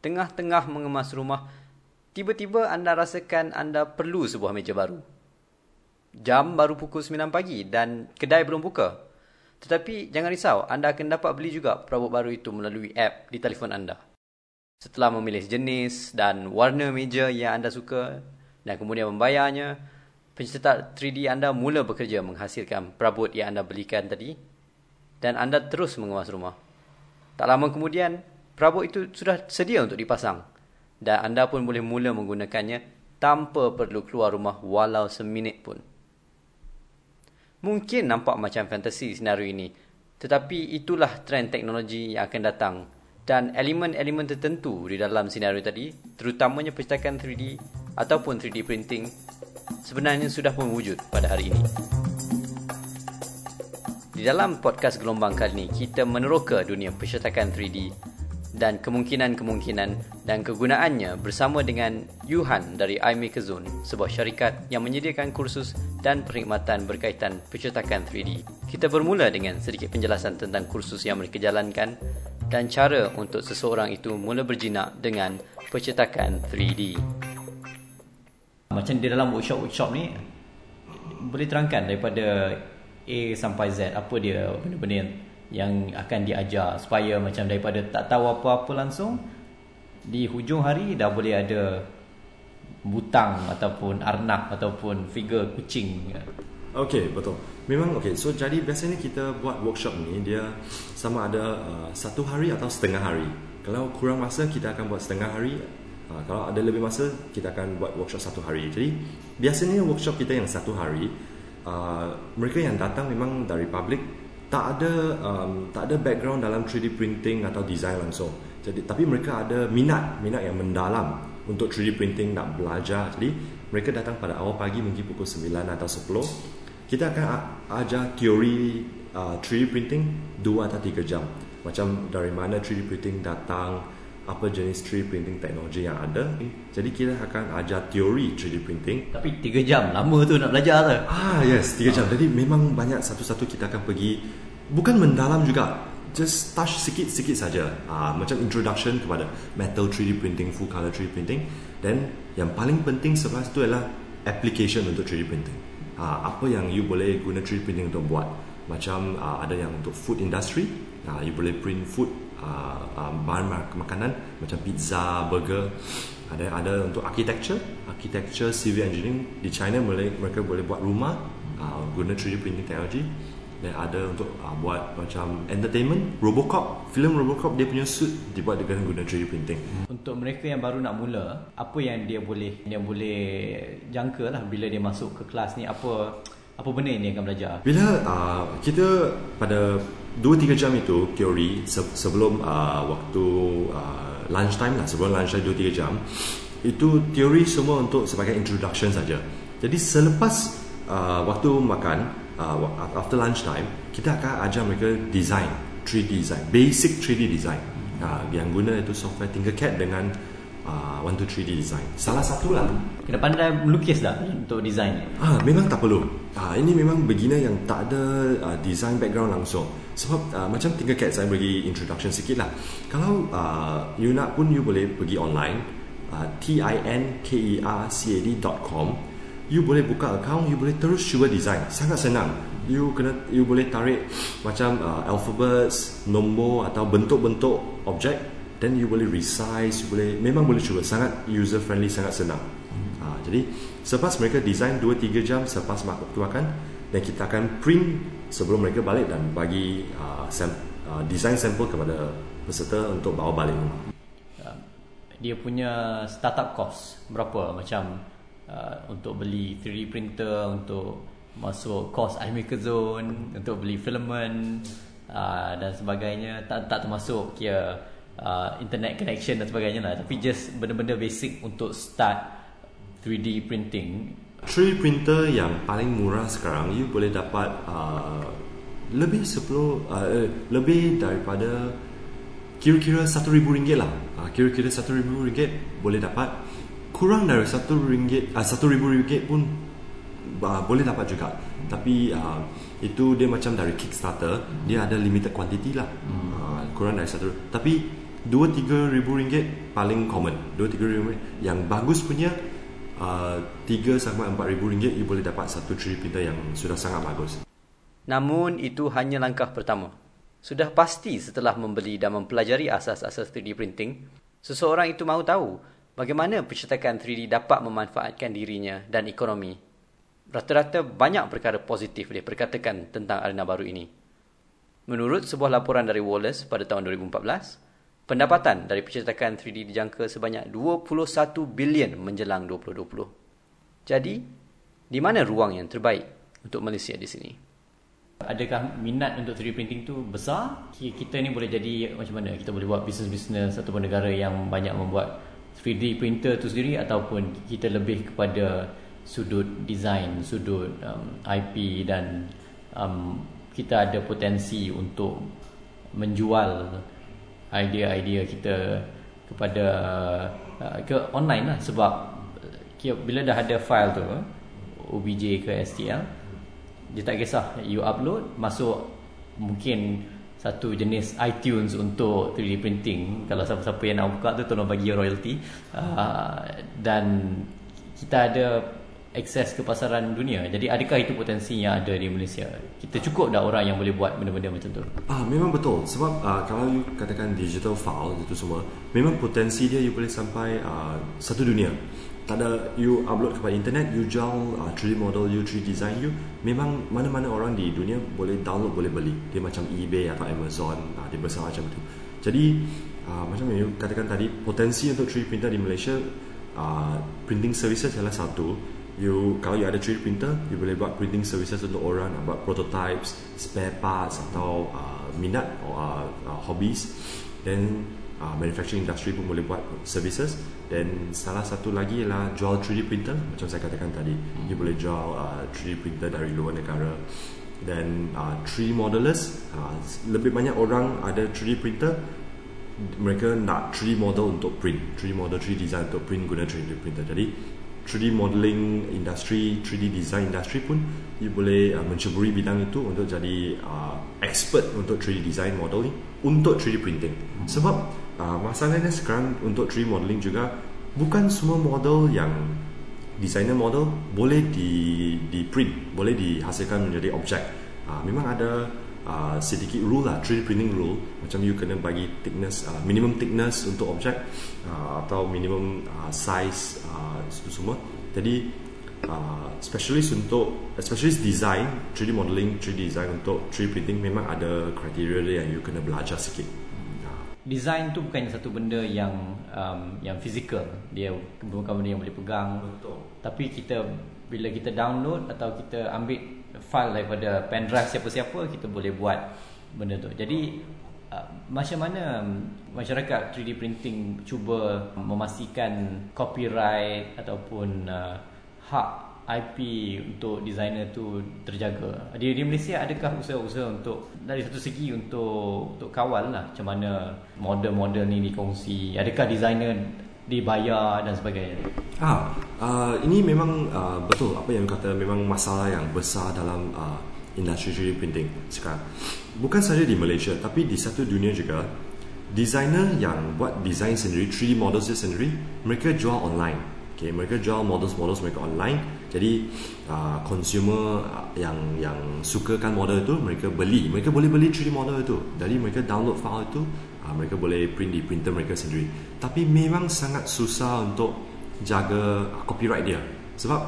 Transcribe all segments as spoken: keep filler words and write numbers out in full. tengah-tengah mengemas rumah, tiba-tiba anda rasakan anda perlu sebuah meja baru. Jam baru pukul sembilan pagi dan kedai belum buka. Tetapi jangan risau, anda akan dapat beli juga perabot baru itu melalui app di telefon anda. Setelah memilih jenis dan warna meja yang anda suka dan kemudian membayarnya, pencetak tiga D anda mula bekerja menghasilkan perabot yang anda belikan tadi dan anda terus mengemas rumah. Tak lama kemudian, perabot itu sudah sedia untuk dipasang dan anda pun boleh mula menggunakannya tanpa perlu keluar rumah walau seminit pun. Mungkin nampak macam fantasi senario ini, tetapi itulah trend teknologi yang akan datang dan elemen-elemen tertentu di dalam senario tadi, terutamanya percetakan tiga D ataupun tiga D printing, sebenarnya sudah pun wujud pada hari ini. Di dalam podcast gelombang kali ini, kita meneroka dunia percetakan tiga D dan kemungkinan-kemungkinan dan kegunaannya bersama dengan Yuhan dari iMakerZone, sebuah syarikat yang menyediakan kursus dan perkhidmatan berkaitan percetakan tiga D. Kita bermula dengan sedikit penjelasan tentang kursus yang mereka jalankan dan cara untuk seseorang itu mula berjinak dengan percetakan tiga D. Macam di dalam workshop-workshop ni, boleh terangkan daripada A sampai Z, apa dia benda-benda yang, yang akan diajar, supaya macam daripada tak tahu apa-apa langsung, di hujung hari dah boleh ada butang ataupun arnab ataupun figure kucing. Okay, betul. Memang okay. So jadi biasanya kita buat workshop ni, dia sama ada uh, satu hari atau setengah hari. Kalau kurang masa, kita akan buat setengah hari. Ha, kalau ada lebih masa, kita akan buat workshop satu hari. Jadi biasanya workshop kita yang satu hari, uh, mereka yang datang memang dari public, tak ada um, tak ada background dalam tiga D printing atau design langsung. Jadi tapi mereka ada minat minat yang mendalam untuk tiga D printing, nak belajar. Jadi mereka datang pada awal pagi, mungkin pukul sembilan atau sepuluh. Kita akan ajar teori uh, tiga D printing dua atau tiga jam. Macam dari mana tiga D printing datang, apa jenis tiga D printing teknologi yang ada. Jadi kita akan ajar teori tiga D printing. Tapi tiga jam lama tu nak belajar tu. Ah yes, tiga jam. Jadi memang banyak, satu-satu kita akan pergi. Bukan mendalam juga, just touch sikit-sikit saja. Ah, macam introduction kepada metal tiga D printing, full color tiga D printing. Dan yang paling penting selepas tu ialah application untuk tiga D printing. Ah, apa yang you boleh guna tiga D printing untuk buat. Macam ah, ada yang untuk food industry, ah, you boleh print food, Uh, uh, bahan makanan macam pizza, burger. Ada ada untuk architecture, architecture, civil engineering. Di China boleh, mereka boleh buat rumah uh, guna tiga D printing teknologi. Dan ada untuk uh, buat macam entertainment, Robocop, film Robocop, dia punya suit dibuat dengan guna tiga D printing. Untuk mereka yang baru nak mula, apa yang dia boleh dia boleh jangka lah bila dia masuk ke kelas ni, apa apa benda yang dia akan belajar? Bila uh, kita pada dua tiga jam itu teori se- sebelum uh, waktu uh, lunch time lah, sebelum lunch time dua tiga jam itu teori semua untuk sebagai introduction saja. Jadi selepas uh, waktu makan, uh, after lunch time, kita akan ajar mereka design tiga D design, basic tiga D design. Uh, yang guna itu software Tinkercad dengan uh, one two three D design. Salah satu lah. Kena pandai melukis dah untuk design ni. Ah, memang tak perlu. Ah, ini memang beginner yang tak ada uh, design background langsung. Sebab uh, macam Tinkercad, saya bagi introduction sikit lah. Kalau uh, you nak pun, you boleh pergi online, uh, tinkercad dot com. You boleh buka account, you boleh terus cuba design. Sangat senang. You kena, you boleh tarik macam uh, alphabets, nombor atau bentuk-bentuk objek. Then you boleh resize, you boleh, memang boleh cuba. Sangat user friendly, sangat senang. Ha, jadi selepas mereka design dua tiga jam selepas waktu makan, dan kita akan print sebelum mereka balik dan bagi uh, sam, uh, design sampel kepada peserta untuk bawa balik. Dia punya startup cost berapa? Macam uh, untuk beli tiga D printer, untuk masuk course iMakerZone, untuk beli filament uh, dan sebagainya. Tak, tak termasuk kira uh, internet connection dan sebagainya lah. Tapi just benda-benda basic untuk start tiga D printing. tiga D printer yang paling murah sekarang, you boleh dapat uh, lebih sepuluh uh, lebih daripada kira-kira satu ribu ringgit lah. Uh, kira-kira satu ribu ringgit boleh dapat. Kurang dari satu ribu ringgit, uh, satu ribu ringgit pun uh, boleh dapat juga. Tapi uh, itu dia macam dari Kickstarter, dia ada limited quantity lah. Uh, kurang dari satu. Tapi dua tiga ribu ringgit paling common, dua tiga ribu ringgit. Yang bagus punya uh, tiga sampai empat ribu ringgit you boleh dapat satu tiga D printer yang sudah sangat bagus. Namun itu hanya langkah pertama. Sudah pasti setelah membeli dan mempelajari asas-asas tiga D printing, seseorang itu mahu tahu bagaimana percetakan tiga D dapat memanfaatkan dirinya dan ekonomi. Rata-rata banyak perkara positif boleh perkatakan tentang arena baru ini. Menurut sebuah laporan dari Wallace pada tahun dua ribu empat belas, pendapatan dari percetakan tiga D dijangka sebanyak dua puluh satu bilion menjelang dua ribu dua puluh. Jadi, di mana ruang yang terbaik untuk Malaysia di sini? Adakah minat untuk tiga D printing tu besar? Kita ni boleh jadi macam mana? Kita boleh buat bisnes-bisnes ataupun negara yang banyak membuat tiga D printer tu sendiri, ataupun kita lebih kepada sudut design, sudut um, I P, dan um, kita ada potensi untuk menjual idea-idea kita kepada uh, ke online lah, sebab uh, bila dah ada file tu uh, O B J ke S T L, dia tak kisah, you upload masuk mungkin satu jenis iTunes untuk tiga D printing. Kalau siapa-siapa yang nak buka tu, tolong bagi royalty. uh, Dan kita ada akses ke pasaran dunia. Jadi adakah itu potensi yang ada di Malaysia? Kita cukup dah orang yang boleh buat benda-benda macam tu? Ah, memang betul. Sebab uh, kalau you katakan digital file itu semua, memang potensi dia you boleh sampai uh, satu dunia. Tak ada, you upload kepada internet, you jual uh, tiga D model you, tiga D design you, memang mana-mana orang di dunia boleh download, boleh beli. Dia macam eBay atau Amazon, uh, dia besar macam tu. Jadi uh, macam yang you katakan tadi, potensi untuk tiga D printer di Malaysia, uh, printing services adalah satu. You, kalau you ada tiga D printer, you boleh buat printing services untuk orang, uh, buat prototypes, spare parts atau uh, minat or uh, uh, hobbies. Then Uh, manufacturing industry pun boleh buat services. Dan salah satu lagi ialah jual tiga D printer. Macam saya katakan tadi, hmm. you boleh jual uh, tiga D printer dari luar negara. Dan uh, tiga D modelers, uh, lebih banyak orang ada tiga D printer, mereka nak tiga D model untuk print, tiga D model, tiga D design untuk print guna tiga D printer. Jadi tiga D modeling industry, tiga D design industry pun you boleh uh, menceburi bidang itu untuk jadi uh, expert untuk tiga D design modeling untuk tiga D printing. hmm. Sebab Uh, masalahnya sekarang untuk tiga D modeling juga, bukan semua model yang designer model boleh di, di print, boleh dihasilkan menjadi objek. uh, Memang ada uh, sedikit rule lah, tiga D printing rule. Macam you kena bagi thickness, uh, minimum thickness untuk objek, uh, atau minimum uh, size, uh, itu semua. Jadi uh, specialist untuk uh, specialist design tiga D modeling, tiga D design untuk tiga D printing memang ada kriteria dia yang you kena belajar sikit. Design tu bukan satu benda yang um, yang fizikal, dia bukan benda yang boleh pegang. Betul. Tapi kita, bila kita download atau kita ambil file daripada pen drive siapa-siapa, kita boleh buat benda tu. Jadi uh, macam mana masyarakat tiga D printing cuba memastikan copyright ataupun uh, hak I P untuk designer tu terjaga? Di, di Malaysia adakah usaha-usaha untuk, dari satu segi untuk untuk kawal lah macam mana model-model ni dikongsi, adakah designer dibayar dan sebagainya? Ah, uh, ini memang uh, betul apa yang kata, memang masalah yang besar dalam uh, industri tiga D printing sekarang. Bukan saja di Malaysia tapi di satu dunia juga. Designer yang buat design sendiri, tiga D models sendiri, mereka jual online. Okay, mereka jual model-model mereka online. Jadi uh, consumer yang yang sukakan model itu, mereka beli. Mereka boleh beli tiga D model itu. Dari mereka download file itu, uh, mereka boleh print di printer mereka sendiri. Tapi memang sangat susah untuk jaga uh, copyright dia. Sebab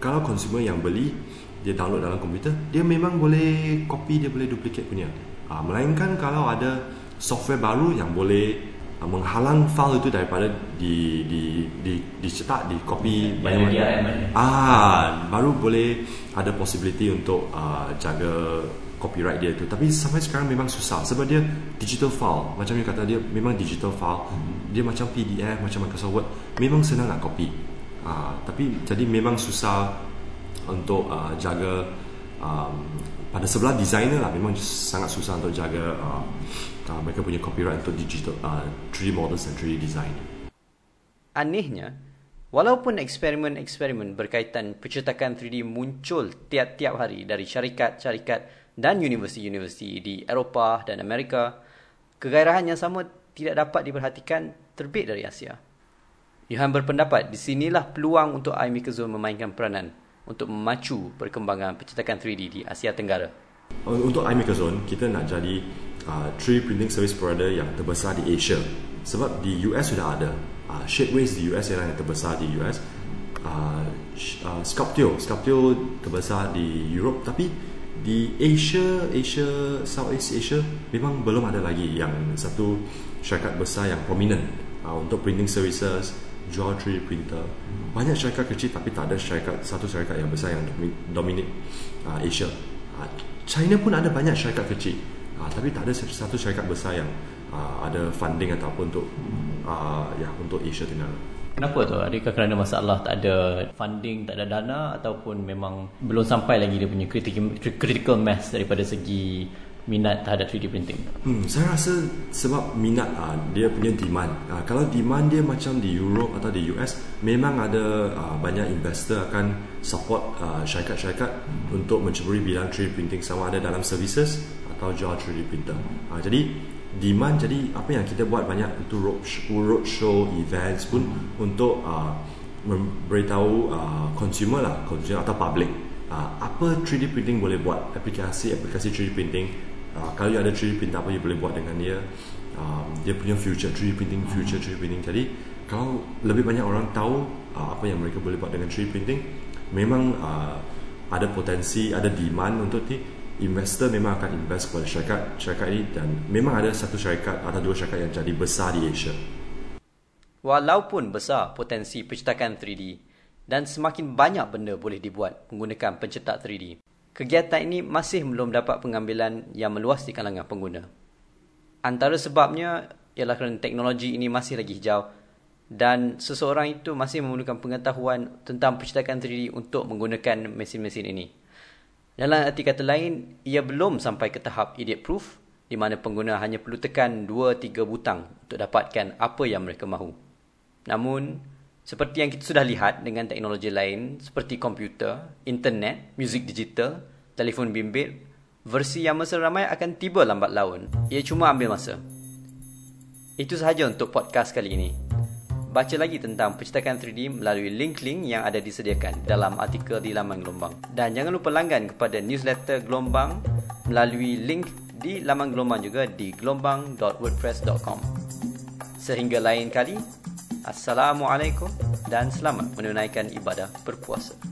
kalau consumer yang beli, dia download dalam komputer, dia memang boleh copy, dia boleh duplicate punya. uh, Melainkan kalau ada software baru yang boleh menghalang file itu daripada di di di dicetak, di copy banyak-banyak. Ah, baru boleh ada possibility untuk uh, jaga copyright dia itu. Tapi sampai sekarang memang susah sebab dia digital file. Macam yang kata, dia memang digital file. Hmm. Dia macam P D F, macam Microsoft Word, memang senang nak copy. Uh, tapi jadi memang susah untuk uh, jaga um, pada sebelah designer lah, memang sangat susah untuk jaga uh, uh, mereka punya copyright untuk digital uh, tiga D models dan tiga D design. Anehnya, walaupun eksperimen-eksperimen berkaitan percetakan tiga D muncul tiap-tiap hari dari syarikat-syarikat dan universiti-universiti di Eropah dan Amerika, kegairahan yang sama tidak dapat diperhatikan terbit dari Asia. Yuhan berpendapat di sinilah peluang untuk iMakerZone memainkan peranan untuk memacu perkembangan pencetakan tiga D di Asia Tenggara. Untuk iMakerZone, kita nak jadi uh, tiga D printing service provider yang terbesar di Asia. Sebab di U S sudah ada. Uh, Shapeways di U S ialah yang terbesar di U S. Uh, uh, Sculpteo, Sculpteo terbesar di Europe, tapi di Asia, Asia, Southeast Asia memang belum ada lagi yang satu syarikat besar yang prominent uh, untuk printing services, draw tiga D printer. Banyak syarikat kecil tapi tak ada syarikat, satu syarikat yang besar yang dominate uh, Asia. Uh, China pun ada banyak syarikat kecil, uh, tapi tak ada satu syarikat besar yang uh, ada funding ataupun untuk uh, ya untuk Asia Tenggara. Kenapa tu? Adakah kerana masalah tak ada funding, tak ada dana, ataupun memang belum sampai lagi dia punya critical mass daripada segi minat terhadap tiga D printing? Hmm, saya rasa sebab minat uh, dia punya demand. Uh, kalau demand dia macam di Europe atau di U S, memang ada uh, banyak investor akan support uh, syarikat-syarikat untuk menceburi bidang tiga D printing, sama ada dalam services atau jual tiga D printer. Uh, jadi demand, jadi apa yang kita buat banyak untuk road show, road show events pun hmm. untuk uh, memberitahu uh, consumer lah, consumer atau public uh, apa tiga D printing boleh buat, aplikasi-aplikasi tiga D printing. Uh, kalau you ada tiga D printer, apa you boleh buat dengan dia, um, dia punya future tiga D printing, future tiga D printing. Jadi kalau lebih banyak orang tahu uh, apa yang mereka boleh buat dengan tiga D printing, memang uh, ada potensi, ada demand untuk tiga D. Investor memang akan invest kepada syarikat syarikat ini, dan memang ada satu syarikat atau dua syarikat yang jadi besar di Asia. Walaupun besar potensi pencetakan tiga D dan semakin banyak benda boleh dibuat menggunakan pencetak tiga D, kegiatan ini masih belum dapat pengambilan yang meluas di kalangan pengguna. Antara sebabnya ialah kerana teknologi ini masih lagi hijau dan seseorang itu masih memerlukan pengetahuan tentang pencetakan tiga D untuk menggunakan mesin-mesin ini. Dalam arti kata lain, ia belum sampai ke tahap idiot proof di mana pengguna hanya perlu tekan dua tiga butang untuk dapatkan apa yang mereka mahu. Namun, seperti yang kita sudah lihat dengan teknologi lain seperti komputer, internet, muzik digital, telefon bimbit, versi yang mesra ramai akan tiba lambat laun. Ia cuma ambil masa. Itu sahaja untuk podcast kali ini. Baca lagi tentang pencetakan tiga D melalui link-link yang ada disediakan dalam artikel di laman Gelombang. Dan jangan lupa langgan kepada newsletter Gelombang melalui link di laman Gelombang juga di gelombang dot wordpress dot com. Sehingga lain kali, Assalamualaikum dan selamat menunaikan ibadah berpuasa.